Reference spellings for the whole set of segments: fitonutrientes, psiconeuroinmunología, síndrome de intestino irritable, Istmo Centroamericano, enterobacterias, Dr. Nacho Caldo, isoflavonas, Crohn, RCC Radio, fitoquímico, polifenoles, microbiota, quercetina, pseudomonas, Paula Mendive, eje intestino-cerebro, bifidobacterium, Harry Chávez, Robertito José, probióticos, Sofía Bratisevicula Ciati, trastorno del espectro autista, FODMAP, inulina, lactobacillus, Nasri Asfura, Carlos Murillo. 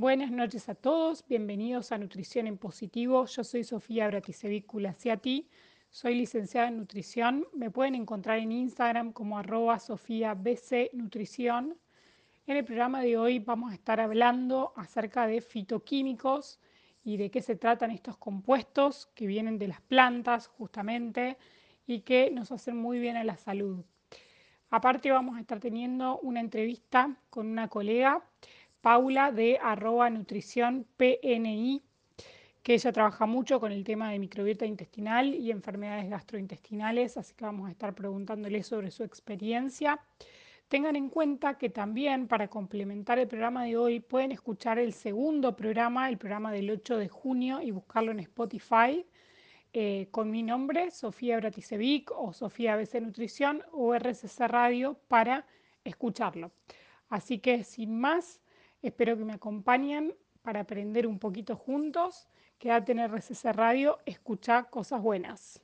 Buenas noches a todos, bienvenidos a Nutrición en Positivo. Yo soy Sofía Bratisevicula Ciati, soy licenciada en Nutrición. Me pueden encontrar en Instagram como @sofiabcnutrición. En el programa de hoy vamos a estar hablando acerca de fitoquímicos y de qué se tratan estos compuestos que vienen de las plantas justamente y que nos hacen muy bien a la salud. Aparte vamos a estar teniendo una entrevista con una colega, Paula de @nutricionpni, que ella trabaja mucho con el tema de microbiota intestinal y enfermedades gastrointestinales, así que vamos a estar preguntándole sobre su experiencia. Tengan en cuenta que también para complementar el programa de hoy pueden escuchar el segundo programa, el programa del 8 de junio y buscarlo en Spotify con mi nombre, Sofía Bratisevic o Sofía BC Nutrición o RCC Radio para escucharlo. Así que sin más, espero que me acompañen para aprender un poquito juntos. Quédate en RCC Radio, escucha cosas buenas.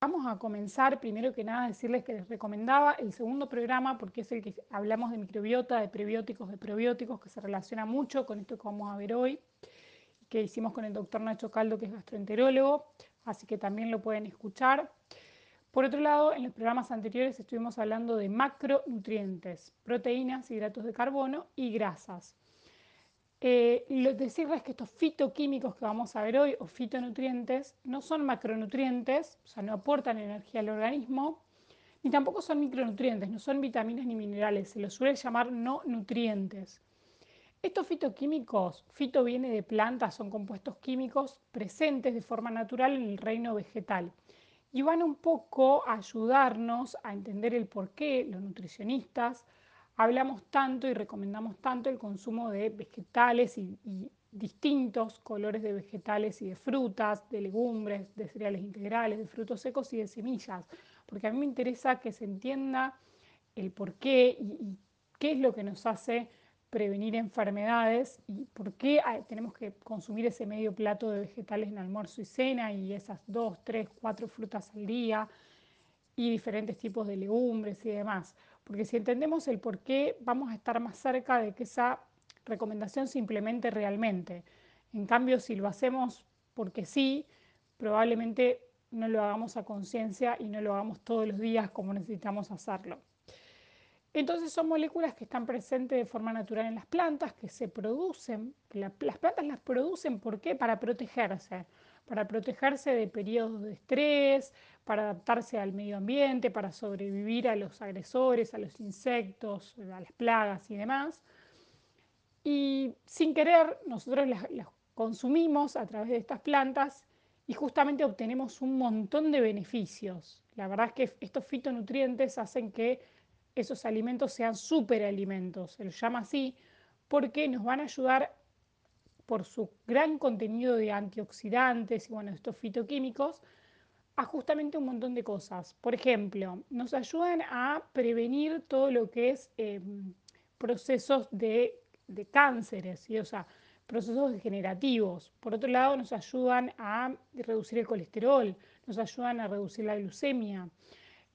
Vamos a comenzar, primero que nada, decirles que les recomendaba el segundo programa porque es el que hablamos de microbiota, de prebióticos, que se relaciona mucho con esto que vamos a ver hoy, que hicimos con el Dr. Nacho Caldo, que es gastroenterólogo, así que también lo pueden escuchar. Por otro lado, en los programas anteriores estuvimos hablando de macronutrientes, proteínas, hidratos de carbono y grasas. Decirles que estos fitoquímicos que vamos a ver hoy, o fitonutrientes, no son macronutrientes, o sea, no aportan energía al organismo, ni tampoco son micronutrientes, no son vitaminas ni minerales, se los suele llamar no nutrientes. Estos fitoquímicos, fito viene de plantas, son compuestos químicos presentes de forma natural en el reino vegetal y van un poco a ayudarnos a entender el por qué los nutricionistas hablamos tanto y recomendamos tanto el consumo de vegetales y distintos colores de vegetales y de frutas, de legumbres, de cereales integrales, de frutos secos y de semillas. Porque a mí me interesa que se entienda el por qué y qué es lo que nos hace prevenir enfermedades y por qué tenemos que consumir ese medio plato de vegetales en almuerzo y cena y esas 2, 3, 4 frutas al día y diferentes tipos de legumbres y demás. Porque si entendemos el por qué, vamos a estar más cerca de que esa recomendación se implemente realmente. En cambio, si lo hacemos porque sí, probablemente no lo hagamos a conciencia y no lo hagamos todos los días como necesitamos hacerlo. Entonces son moléculas que están presentes de forma natural en las plantas, que se producen, que las plantas las producen, ¿por qué? Para protegerse de periodos de estrés, para adaptarse al medio ambiente, para sobrevivir a los agresores, a los insectos, a las plagas y demás. Y sin querer, nosotros las consumimos a través de estas plantas y justamente obtenemos un montón de beneficios. La verdad es que estos fitonutrientes hacen que esos alimentos sean superalimentos, se los llama así, porque nos van a ayudar por su gran contenido de antioxidantes y bueno, estos fitoquímicos, a justamente un montón de cosas. Por ejemplo, nos ayudan a prevenir todo lo que es procesos de cánceres, ¿sí? O sea, procesos degenerativos. Por otro lado, nos ayudan a reducir el colesterol, nos ayudan a reducir la glucemia.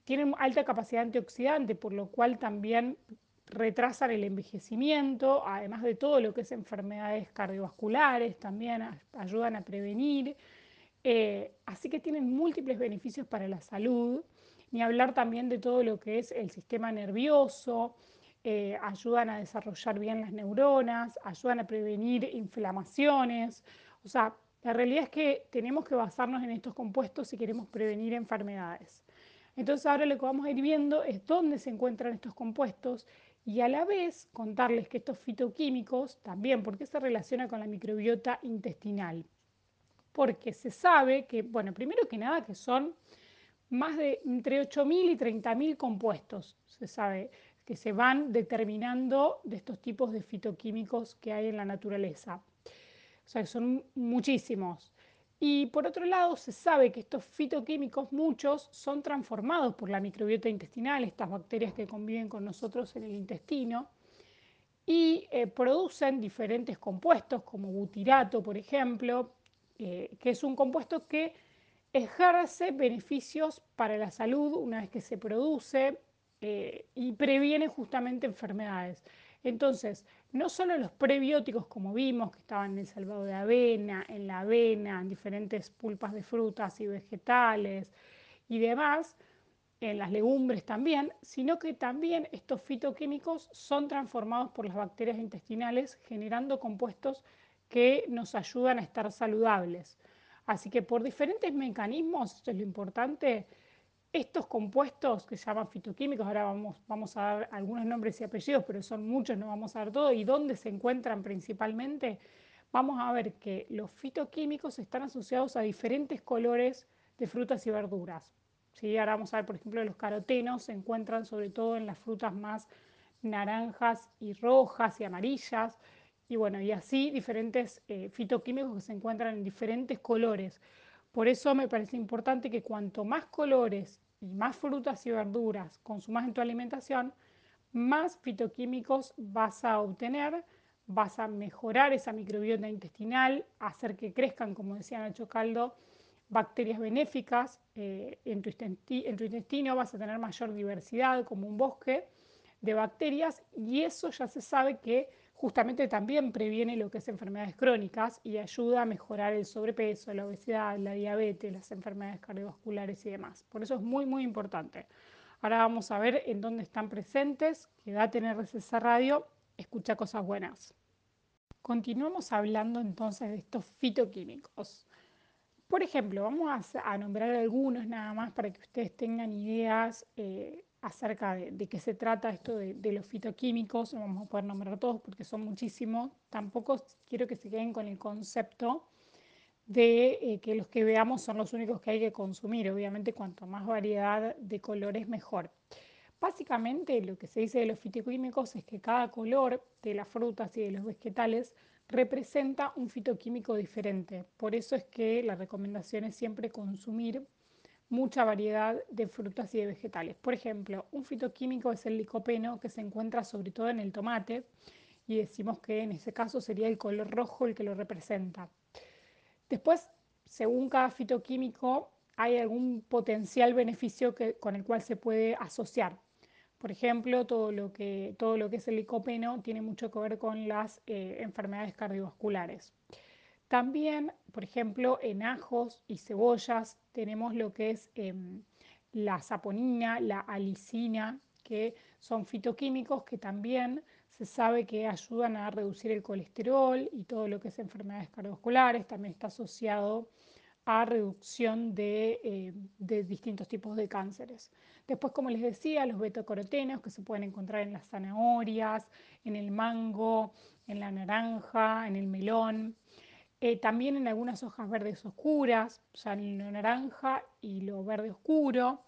Tienen alta capacidad antioxidante, por lo cual también retrasan el envejecimiento, además de todo lo que es enfermedades cardiovasculares, también ayudan a prevenir. Así que tienen múltiples beneficios para la salud, ni hablar también de todo lo que es el sistema nervioso, ayudan a desarrollar bien las neuronas, ayudan a prevenir inflamaciones. O sea, la realidad es que tenemos que basarnos en estos compuestos si queremos prevenir enfermedades. Entonces ahora lo que vamos a ir viendo es dónde se encuentran estos compuestos y a la vez contarles que estos fitoquímicos también, porque se relaciona con la microbiota intestinal. Porque se sabe que, bueno, primero que nada que son más de entre 8.000 y 30.000 compuestos, se sabe que se van determinando de estos tipos de fitoquímicos que hay en la naturaleza. O sea, que son muchísimos. Y por otro lado, se sabe que estos fitoquímicos, muchos, son transformados por la microbiota intestinal, estas bacterias que conviven con nosotros en el intestino, y producen diferentes compuestos, como butirato, por ejemplo, que es un compuesto que ejerce beneficios para la salud una vez que se produce y previene justamente enfermedades. Entonces, no solo los prebióticos, como vimos, que estaban en el salvado de avena, en la avena, en diferentes pulpas de frutas y vegetales y demás, en las legumbres también, sino que también estos fitoquímicos son transformados por las bacterias intestinales generando compuestos que nos ayudan a estar saludables. Así que por diferentes mecanismos, esto es lo importante, estos compuestos que se llaman fitoquímicos, ahora vamos a dar algunos nombres y apellidos, pero son muchos, no vamos a dar todo, y dónde se encuentran principalmente, vamos a ver que los fitoquímicos están asociados a diferentes colores de frutas y verduras. ¿Sí? Ahora vamos a ver, por ejemplo, los carotenos se encuentran sobre todo en las frutas más naranjas y rojas y amarillas, y bueno, y así diferentes fitoquímicos que se encuentran en diferentes colores. Por eso me parece importante que cuanto más colores y más frutas y verduras consumas en tu alimentación, más fitoquímicos vas a obtener, vas a mejorar esa microbiota intestinal, hacer que crezcan, como decía Nacho Caldo, bacterias benéficas en tu intestino, vas a tener mayor diversidad como un bosque de bacterias, y eso ya se sabe que justamente también previene lo que es enfermedades crónicas y ayuda a mejorar el sobrepeso, la obesidad, la diabetes, las enfermedades cardiovasculares y demás. Por eso es muy, muy importante. Ahora vamos a ver en dónde están presentes, que da tener RCC Radio, escucha cosas buenas. Continuamos hablando entonces de estos fitoquímicos. Por ejemplo, vamos a nombrar algunos nada más para que ustedes tengan ideas acerca de qué se trata esto de los fitoquímicos. No vamos a poder nombrar todos porque son muchísimos. Tampoco quiero que se queden con el concepto de que los que veamos son los únicos que hay que consumir. Obviamente, cuanto más variedad de colores, mejor. Básicamente, lo que se dice de los fitoquímicos es que cada color de las frutas y de los vegetales representa un fitoquímico diferente. Por eso es que la recomendación es siempre consumir mucha variedad de frutas y de vegetales. Por ejemplo, un fitoquímico es el licopeno, que se encuentra sobre todo en el tomate, y decimos que en ese caso sería el color rojo el que lo representa. Después, según cada fitoquímico, hay algún potencial beneficio con el cual se puede asociar. Por ejemplo, todo lo que es el licopeno tiene mucho que ver con las enfermedades cardiovasculares. También, por ejemplo, en ajos y cebollas tenemos lo que es la saponina, la alicina, que son fitoquímicos que también se sabe que ayudan a reducir el colesterol y todo lo que es enfermedades cardiovasculares. También está asociado a reducción de distintos tipos de cánceres. Después, como les decía, los betacarotenos que se pueden encontrar en las zanahorias, en el mango, en la naranja, en el melón, también en algunas hojas verdes oscuras, o sea, en lo naranja y lo verde oscuro.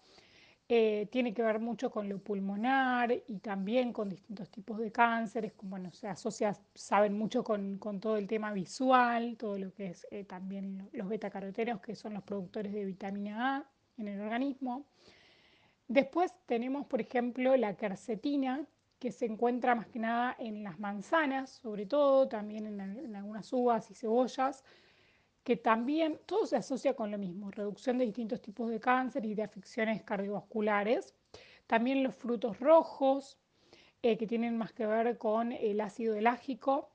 Tiene que ver mucho con lo pulmonar y también con distintos tipos de cánceres, como bueno, se asocia, saben mucho con todo el tema visual, todo lo que es también los betacarotenos, que son los productores de vitamina A en el organismo. Después tenemos, por ejemplo, la quercetina, que se encuentra más que nada en las manzanas, sobre todo, también en algunas uvas y cebollas, que también todo se asocia con lo mismo, reducción de distintos tipos de cáncer y de afecciones cardiovasculares. También los frutos rojos, que tienen más que ver con el ácido elágico.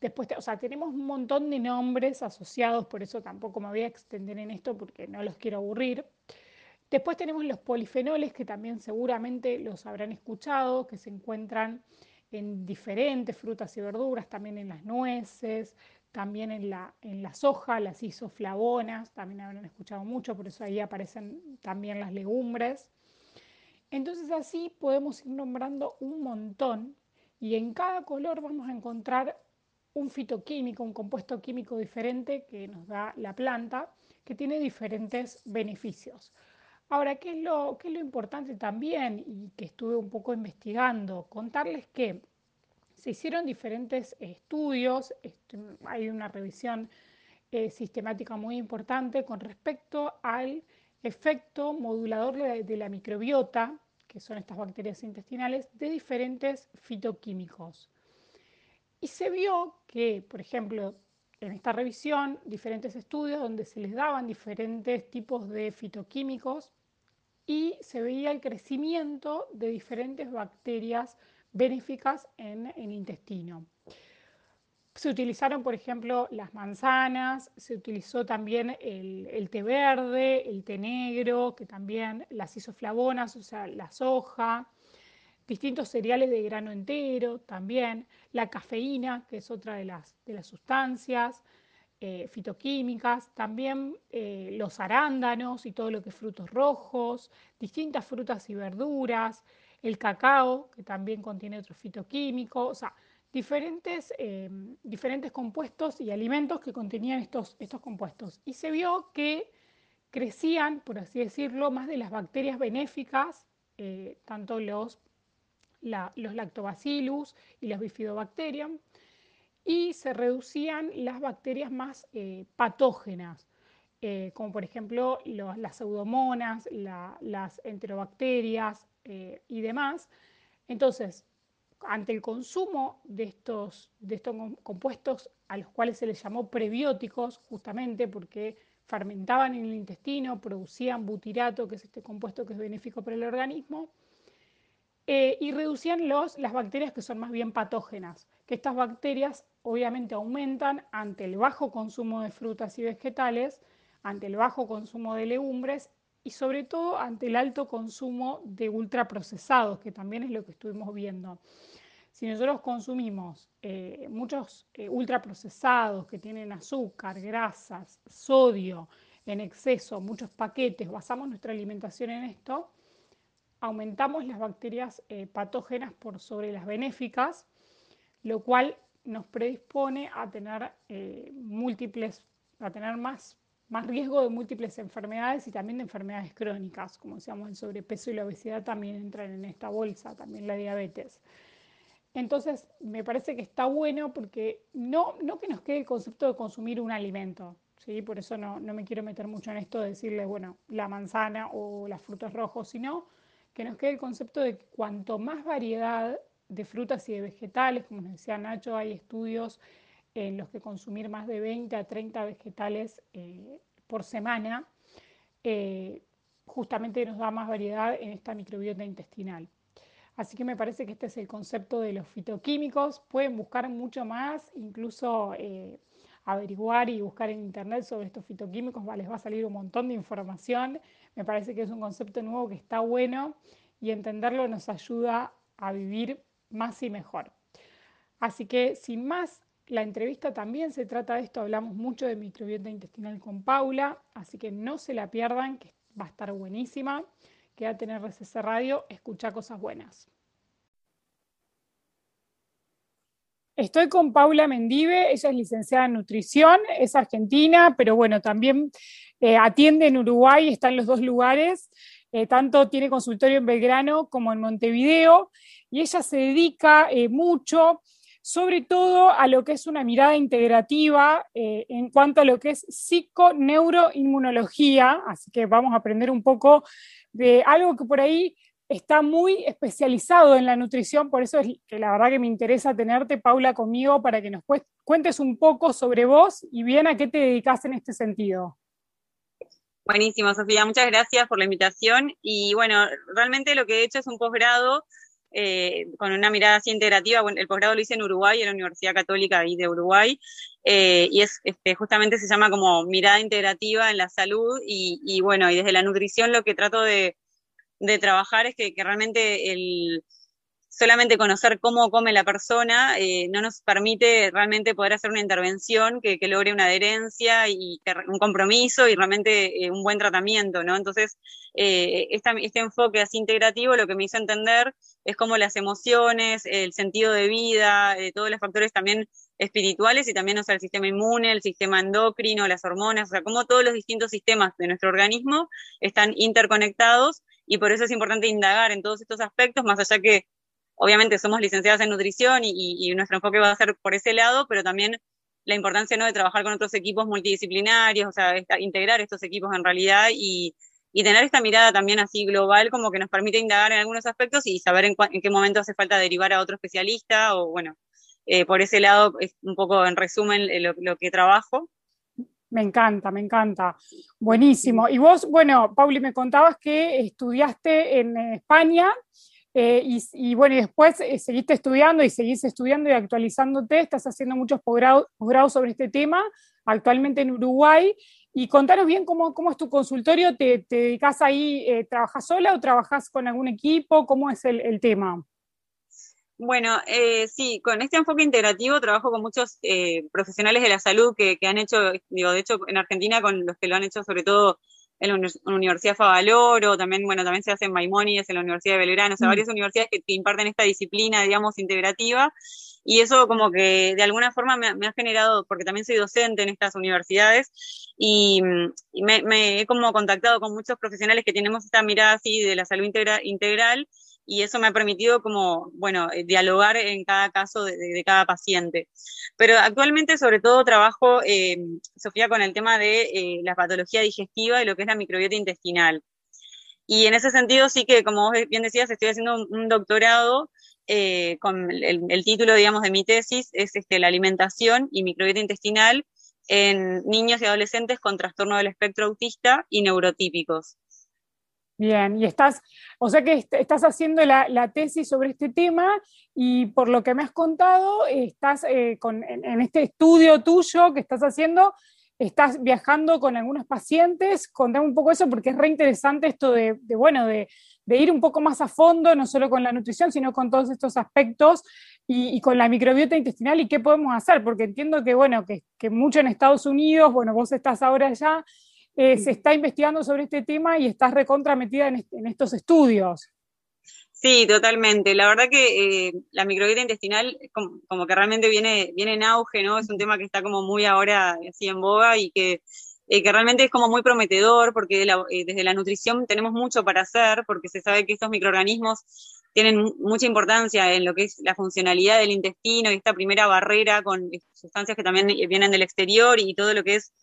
Después, o sea, tenemos un montón de nombres asociados, por eso tampoco me voy a extender en esto porque no los quiero aburrir. Después tenemos los polifenoles, que también seguramente los habrán escuchado, que se encuentran en diferentes frutas y verduras, también en las nueces, también en la soja, las isoflavonas, también habrán escuchado mucho, por eso ahí aparecen también las legumbres. Entonces así podemos ir nombrando un montón, y en cada color vamos a encontrar un fitoquímico, un compuesto químico diferente que nos da la planta, que tiene diferentes beneficios. Ahora, ¿qué es lo importante también? Y que estuve un poco investigando, contarles que se hicieron diferentes estudios, hay una revisión sistemática muy importante con respecto al efecto modulador de la microbiota, que son estas bacterias intestinales, de diferentes fitoquímicos. Y se vio que, por ejemplo, en esta revisión, diferentes estudios donde se les daban diferentes tipos de fitoquímicos y se veía el crecimiento de diferentes bacterias benéficas en el intestino. Se utilizaron, por ejemplo, las manzanas, se utilizó también el té verde, el té negro, que también las isoflavonas, o sea, la soja, distintos cereales de grano entero también, la cafeína, que es otra de las sustancias fitoquímicas, también los arándanos y todo lo que es frutos rojos, distintas frutas y verduras, el cacao, que también contiene otro fitoquímico, o sea, diferentes compuestos y alimentos que contenían estos compuestos. Y se vio que crecían, por así decirlo, más de las bacterias benéficas, tanto los lactobacillus y los bifidobacterium, y se reducían las bacterias más patógenas, como por ejemplo las pseudomonas, las enterobacterias y demás. Entonces, ante el consumo de estos compuestos, a los cuales se les llamó prebióticos, justamente porque fermentaban en el intestino, producían butirato, que es este compuesto que es benéfico para el organismo, y reducían las bacterias que son más bien patógenas, que estas bacterias obviamente aumentan ante el bajo consumo de frutas y vegetales, ante el bajo consumo de legumbres y sobre todo ante el alto consumo de ultraprocesados, que también es lo que estuvimos viendo. Si nosotros consumimos muchos ultraprocesados que tienen azúcar, grasas, sodio en exceso, muchos paquetes, basamos nuestra alimentación en esto, aumentamos las bacterias patógenas por sobre las benéficas, lo cual nos predispone a tener más riesgo de múltiples enfermedades y también de enfermedades crónicas, como decíamos, el sobrepeso y la obesidad también entran en esta bolsa, también la diabetes. Entonces, me parece que está bueno porque no que nos quede el concepto de consumir un alimento, ¿sí? Por eso no me quiero meter mucho en esto de decirle, bueno, la manzana o las frutas rojas, sino que nos quede el concepto de que cuanto más variedad de frutas y de vegetales, como nos decía Nacho, hay estudios en los que consumir más de 20 a 30 vegetales por semana, justamente nos da más variedad en esta microbiota intestinal. Así que me parece que este es el concepto de los fitoquímicos. Pueden buscar mucho más, incluso averiguar y buscar en internet sobre estos fitoquímicos, les va a salir un montón de información. Me parece que es un concepto nuevo que está bueno y entenderlo nos ayuda a vivir más y mejor. Así que sin más, la entrevista también se trata de esto, hablamos mucho de microbiota intestinal con Paula, así que no se la pierdan, que va a estar buenísima. Quédate en RCC Radio, escucha cosas buenas. Estoy con Paula Mendive, ella es licenciada en nutrición, es argentina, pero bueno, también atiende en Uruguay, está en los dos lugares, tanto tiene consultorio en Belgrano como en Montevideo, y ella se dedica mucho sobre todo a lo que es una mirada integrativa en cuanto a lo que es psiconeuroinmunología, así que vamos a aprender un poco de algo que por ahí está muy especializado en la nutrición, por eso es que la verdad que me interesa tenerte, Paula, conmigo para que nos cuentes un poco sobre vos y bien a qué te dedicás en este sentido. Buenísimo, Sofía, muchas gracias por la invitación y bueno, realmente lo que he hecho es un posgrado con una mirada así integrativa. Bueno, el posgrado lo hice en Uruguay, en la Universidad Católica de Uruguay, y justamente se llama como mirada integrativa en la salud, y bueno, y desde la nutrición lo que trato de trabajar es que realmente solamente conocer cómo come la persona no nos permite realmente poder hacer una intervención que logre una adherencia y un compromiso y realmente un buen tratamiento, ¿no? Entonces, este enfoque así integrativo lo que me hizo entender es como las emociones, el sentido de vida, todos los factores también espirituales y también, o sea, el sistema inmune, el sistema endocrino, las hormonas, o sea, cómo todos los distintos sistemas de nuestro organismo están interconectados y por eso es importante indagar en todos estos aspectos, más allá que obviamente somos licenciadas en nutrición y nuestro enfoque va a ser por ese lado, pero también la importancia, ¿no?, de trabajar con otros equipos multidisciplinarios, o sea, integrar estos equipos en realidad y tener esta mirada también así global como que nos permite indagar en algunos aspectos y saber en qué momento hace falta derivar a otro especialista o bueno, por ese lado es un poco en resumen lo que trabajo. Me encanta. Buenísimo. Y vos, bueno, Pauli, me contabas que estudiaste en España Y bueno, y después seguiste estudiando y seguís estudiando y actualizándote, estás haciendo muchos posgrados sobre este tema, actualmente en Uruguay, y contanos bien cómo es tu consultorio, ¿te dedicás ahí, trabajás sola o trabajás con algún equipo? ¿Cómo es el tema? Bueno, sí, con este enfoque integrativo trabajo con muchos profesionales de la salud que han hecho, digo, de hecho en Argentina con los que lo han hecho sobre todo en la Universidad Favaloro, también, bueno, también se hace en Maimonides, en la Universidad de Belgrano, o sea, varias universidades que imparten esta disciplina, digamos, integrativa, y eso como que de alguna forma me ha generado, porque también soy docente en estas universidades, y me he como contactado con muchos profesionales que tenemos esta mirada así de la salud integral, y eso me ha permitido como, bueno, dialogar en cada caso de cada paciente. Pero actualmente sobre todo trabajo, Sofía, con el tema de la patología digestiva y lo que es la microbiota intestinal. Y en ese sentido sí que, como vos bien decías, estoy haciendo un doctorado con el título, digamos, de mi tesis, es la alimentación y microbiota intestinal en niños y adolescentes con trastorno del espectro autista y neurotípicos. Bien, y estás haciendo la tesis sobre este tema y por lo que me has contado, estás en este estudio tuyo que estás haciendo, estás viajando con algunos pacientes. Contame un poco eso porque es re interesante esto de ir un poco más a fondo, no solo con la nutrición, sino con todos estos aspectos y con la microbiota intestinal y qué podemos hacer, porque entiendo que, bueno, que mucho en Estados Unidos, bueno, vos estás ahora allá, se está investigando sobre este tema y estás recontra metida en estos estudios. Sí, totalmente. La verdad que la microbiota intestinal como que realmente viene en auge, ¿no? Es un tema que está como muy ahora así en boga y que realmente es como muy prometedor porque desde la nutrición tenemos mucho para hacer porque se sabe que estos microorganismos tienen mucha importancia en lo que es la funcionalidad del intestino y esta primera barrera con sustancias que también vienen del exterior y todo lo que es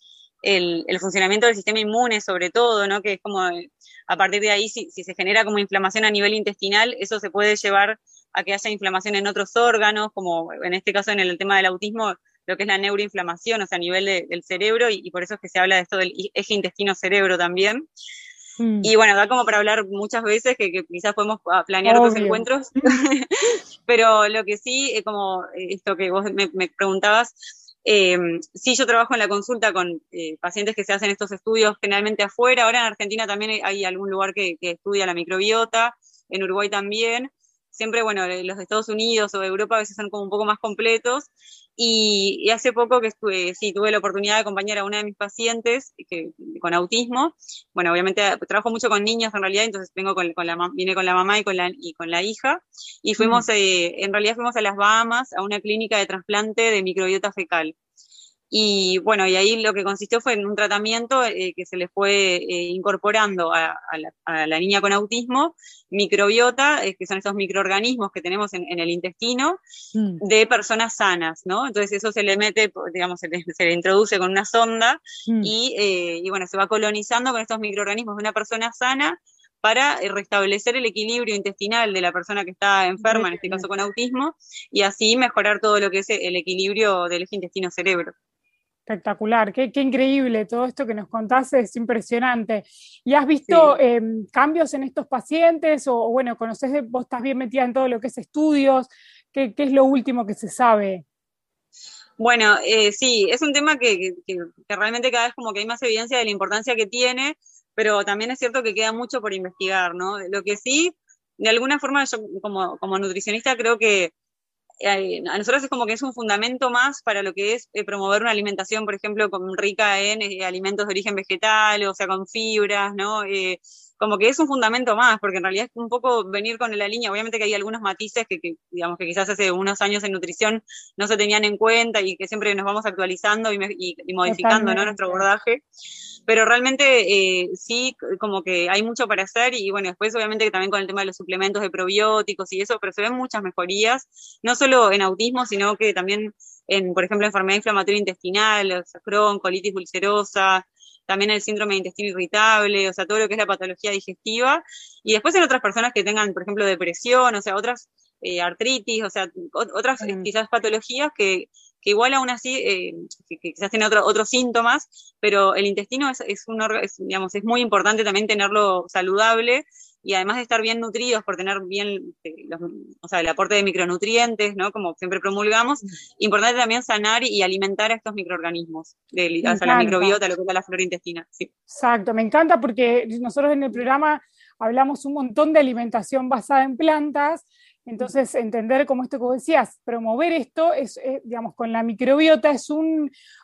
el funcionamiento del sistema inmune sobre todo, ¿no? Que es como, a partir de ahí, si se genera como inflamación a nivel intestinal, eso se puede llevar a que haya inflamación en otros órganos, como en este caso en el tema del autismo, lo que es la neuroinflamación, o sea, a nivel del cerebro, y por eso es que se habla de esto del eje intestino-cerebro también. Y bueno, da como para hablar muchas veces, que quizás podemos planear Obvio. Otros encuentros, pero lo que sí, como esto que vos me preguntabas, sí, yo trabajo en la consulta con pacientes que se hacen estos estudios generalmente afuera, ahora en Argentina también hay algún lugar que estudia la microbiota, en Uruguay también, siempre, bueno, los de Estados Unidos o de Europa a veces son como un poco más completos, y hace poco que tuve la oportunidad de acompañar a una de mis pacientes con autismo, bueno, obviamente trabajo mucho con niños en realidad, entonces vengo vine con la mamá y con la hija, y fuimos, en realidad fuimos a las Bahamas, a una clínica de trasplante de microbiota fecal, y bueno, y ahí lo que consistió fue en un tratamiento que se le fue incorporando a la niña con autismo, microbiota, que son estos microorganismos que tenemos en el intestino, de personas sanas, ¿no? Entonces eso se le mete, digamos, se le introduce con una sonda, y bueno, se va colonizando con estos microorganismos de una persona sana, para restablecer el equilibrio intestinal de la persona que está enferma, en este caso con autismo, y así mejorar todo lo que es el equilibrio del eje intestino-cerebro. Espectacular, qué increíble, todo esto que nos contás es impresionante. ¿Y has visto cambios en estos pacientes? O bueno, vos estás bien metida en todo lo que es estudios, ¿qué es lo último que se sabe? Bueno, sí, es un tema que realmente cada vez como que hay más evidencia de la importancia que tiene, pero también es cierto que queda mucho por investigar, ¿no? Lo que sí, de alguna forma, yo como nutricionista creo que a nosotros es como que es un fundamento más para lo que es promover una alimentación, por ejemplo, rica en alimentos de origen vegetal, o sea, con fibras, ¿no? Como que es un fundamento más, porque en realidad es un poco venir con la línea, obviamente que hay algunos matices que digamos que quizás hace unos años en nutrición no se tenían en cuenta y que siempre nos vamos actualizando y modificando, ¿no? Nuestro abordaje, pero realmente sí, como que hay mucho para hacer y bueno, después obviamente que también con el tema de los suplementos de probióticos y eso, pero se ven muchas mejorías, no solo en autismo, sino que también en, por ejemplo, enfermedad inflamatoria intestinal, Crohn, colitis ulcerosa, también el síndrome de intestino irritable, o sea, todo lo que es la patología digestiva, y después en otras personas que tengan, por ejemplo, depresión, o sea, otras artritis, o sea, otras quizás patologías que igual aún así, que quizás tienen otros síntomas, pero el intestino es digamos, es muy importante también tenerlo saludable, y además de estar bien nutridos por tener bien, el aporte de micronutrientes, ¿no? Como siempre promulgamos, importante también sanar y alimentar a estos microorganismos, la microbiota, lo que es la flora intestinal. Sí. Exacto, me encanta porque nosotros en el programa hablamos un montón de alimentación basada en plantas, entonces entender como esto que decías, promover esto, con la microbiota es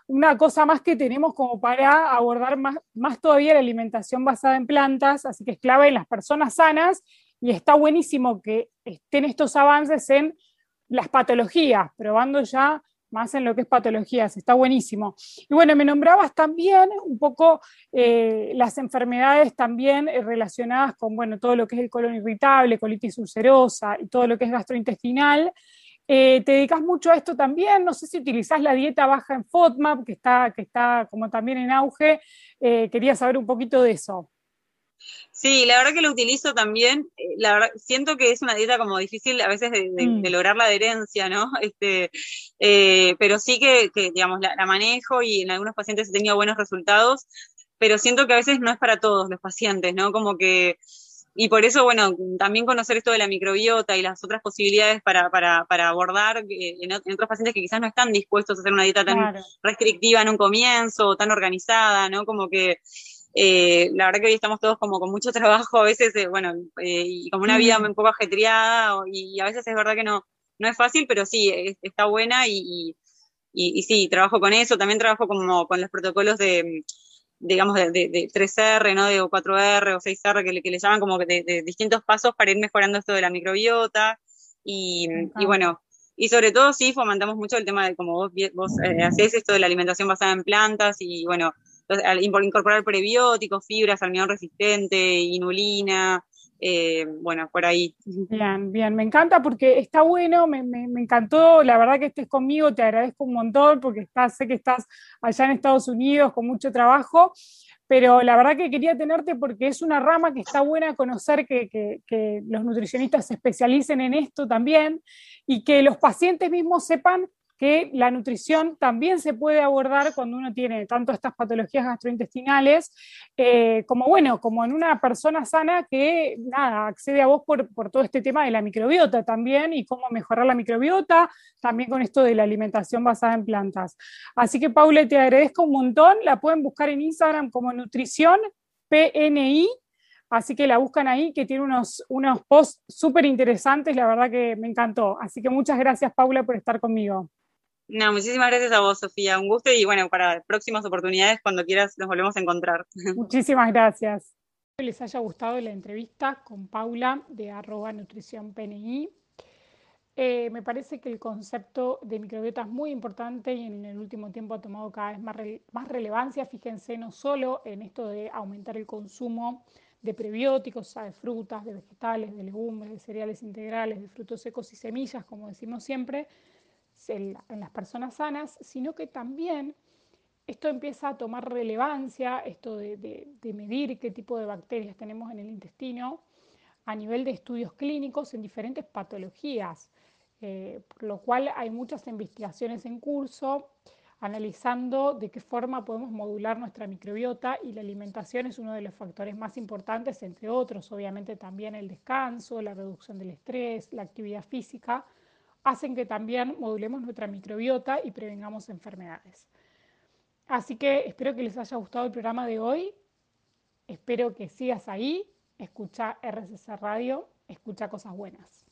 una cosa más que tenemos como para abordar más todavía la alimentación basada en plantas, así que es clave en las personas sanas, y está buenísimo que estén estos avances en las patologías, probando ya más en lo que es patologías, está buenísimo. Y bueno, me nombrabas también un poco las enfermedades también relacionadas con, todo lo que es el colon irritable, colitis ulcerosa y todo lo que es gastrointestinal. Te dedicas mucho a esto también, no sé si utilizás la dieta baja en FODMAP, que está como también en auge, quería saber un poquito de eso. Sí, la verdad que lo utilizo también, la verdad, siento que es una dieta como difícil a veces de lograr la adherencia, ¿no? Pero sí que digamos, la manejo y en algunos pacientes he tenido buenos resultados, pero siento que a veces no es para todos los pacientes, ¿no? Como que, y por eso, también conocer esto de la microbiota y las otras posibilidades para abordar en otros pacientes que quizás no están dispuestos a hacer una dieta tan restrictiva en un comienzo, o tan organizada, ¿no? Como que... la verdad que hoy estamos todos como con mucho trabajo a veces, y como una vida un poco ajetreada, y a veces es verdad que no es fácil, pero sí, está buena, y sí, trabajo con eso, también trabajo como con los protocolos de 3R, ¿no? De 4R o 6R, que le llaman como de distintos pasos para ir mejorando esto de la microbiota, y sobre todo sí, fomentamos mucho el tema de como vos hacés esto de la alimentación basada en plantas, y al incorporar prebióticos, fibras, almidón resistente, inulina, por ahí. Bien, me encanta porque está bueno, me encantó, la verdad que estés conmigo, te agradezco un montón porque sé que estás allá en Estados Unidos con mucho trabajo, pero la verdad que quería tenerte porque es una rama que está buena conocer, que los nutricionistas se especialicen en esto también, y que los pacientes mismos sepan que la nutrición también se puede abordar cuando uno tiene tanto estas patologías gastrointestinales, como en una persona sana que, accede a vos por todo este tema de la microbiota también, y cómo mejorar la microbiota, también con esto de la alimentación basada en plantas. Así que, Paula, te agradezco un montón, la pueden buscar en Instagram como Nutrición PNI, así que la buscan ahí, que tiene unos posts súper interesantes, la verdad que me encantó. Así que muchas gracias, Paula, por estar conmigo. No, muchísimas gracias a vos, Sofía, un gusto, y para próximas oportunidades, cuando quieras, nos volvemos a encontrar. Muchísimas gracias. Espero que les haya gustado la entrevista con Paula de @nutricionpni. Me parece que el concepto de microbiota es muy importante y en el último tiempo ha tomado cada vez más relevancia. Fíjense, no solo en esto de aumentar el consumo de prebióticos, de frutas, de vegetales, de legumbres, de cereales integrales, de frutos secos y semillas, como decimos siempre, en las personas sanas, sino que también esto empieza a tomar relevancia, esto de medir qué tipo de bacterias tenemos en el intestino a nivel de estudios clínicos en diferentes patologías, por lo cual hay muchas investigaciones en curso analizando de qué forma podemos modular nuestra microbiota, y la alimentación es uno de los factores más importantes, entre otros, obviamente también el descanso, la reducción del estrés, la actividad física, hacen que también modulemos nuestra microbiota y prevengamos enfermedades. Así que espero que les haya gustado el programa de hoy, espero que sigas ahí, escucha RCC Radio, escucha cosas buenas.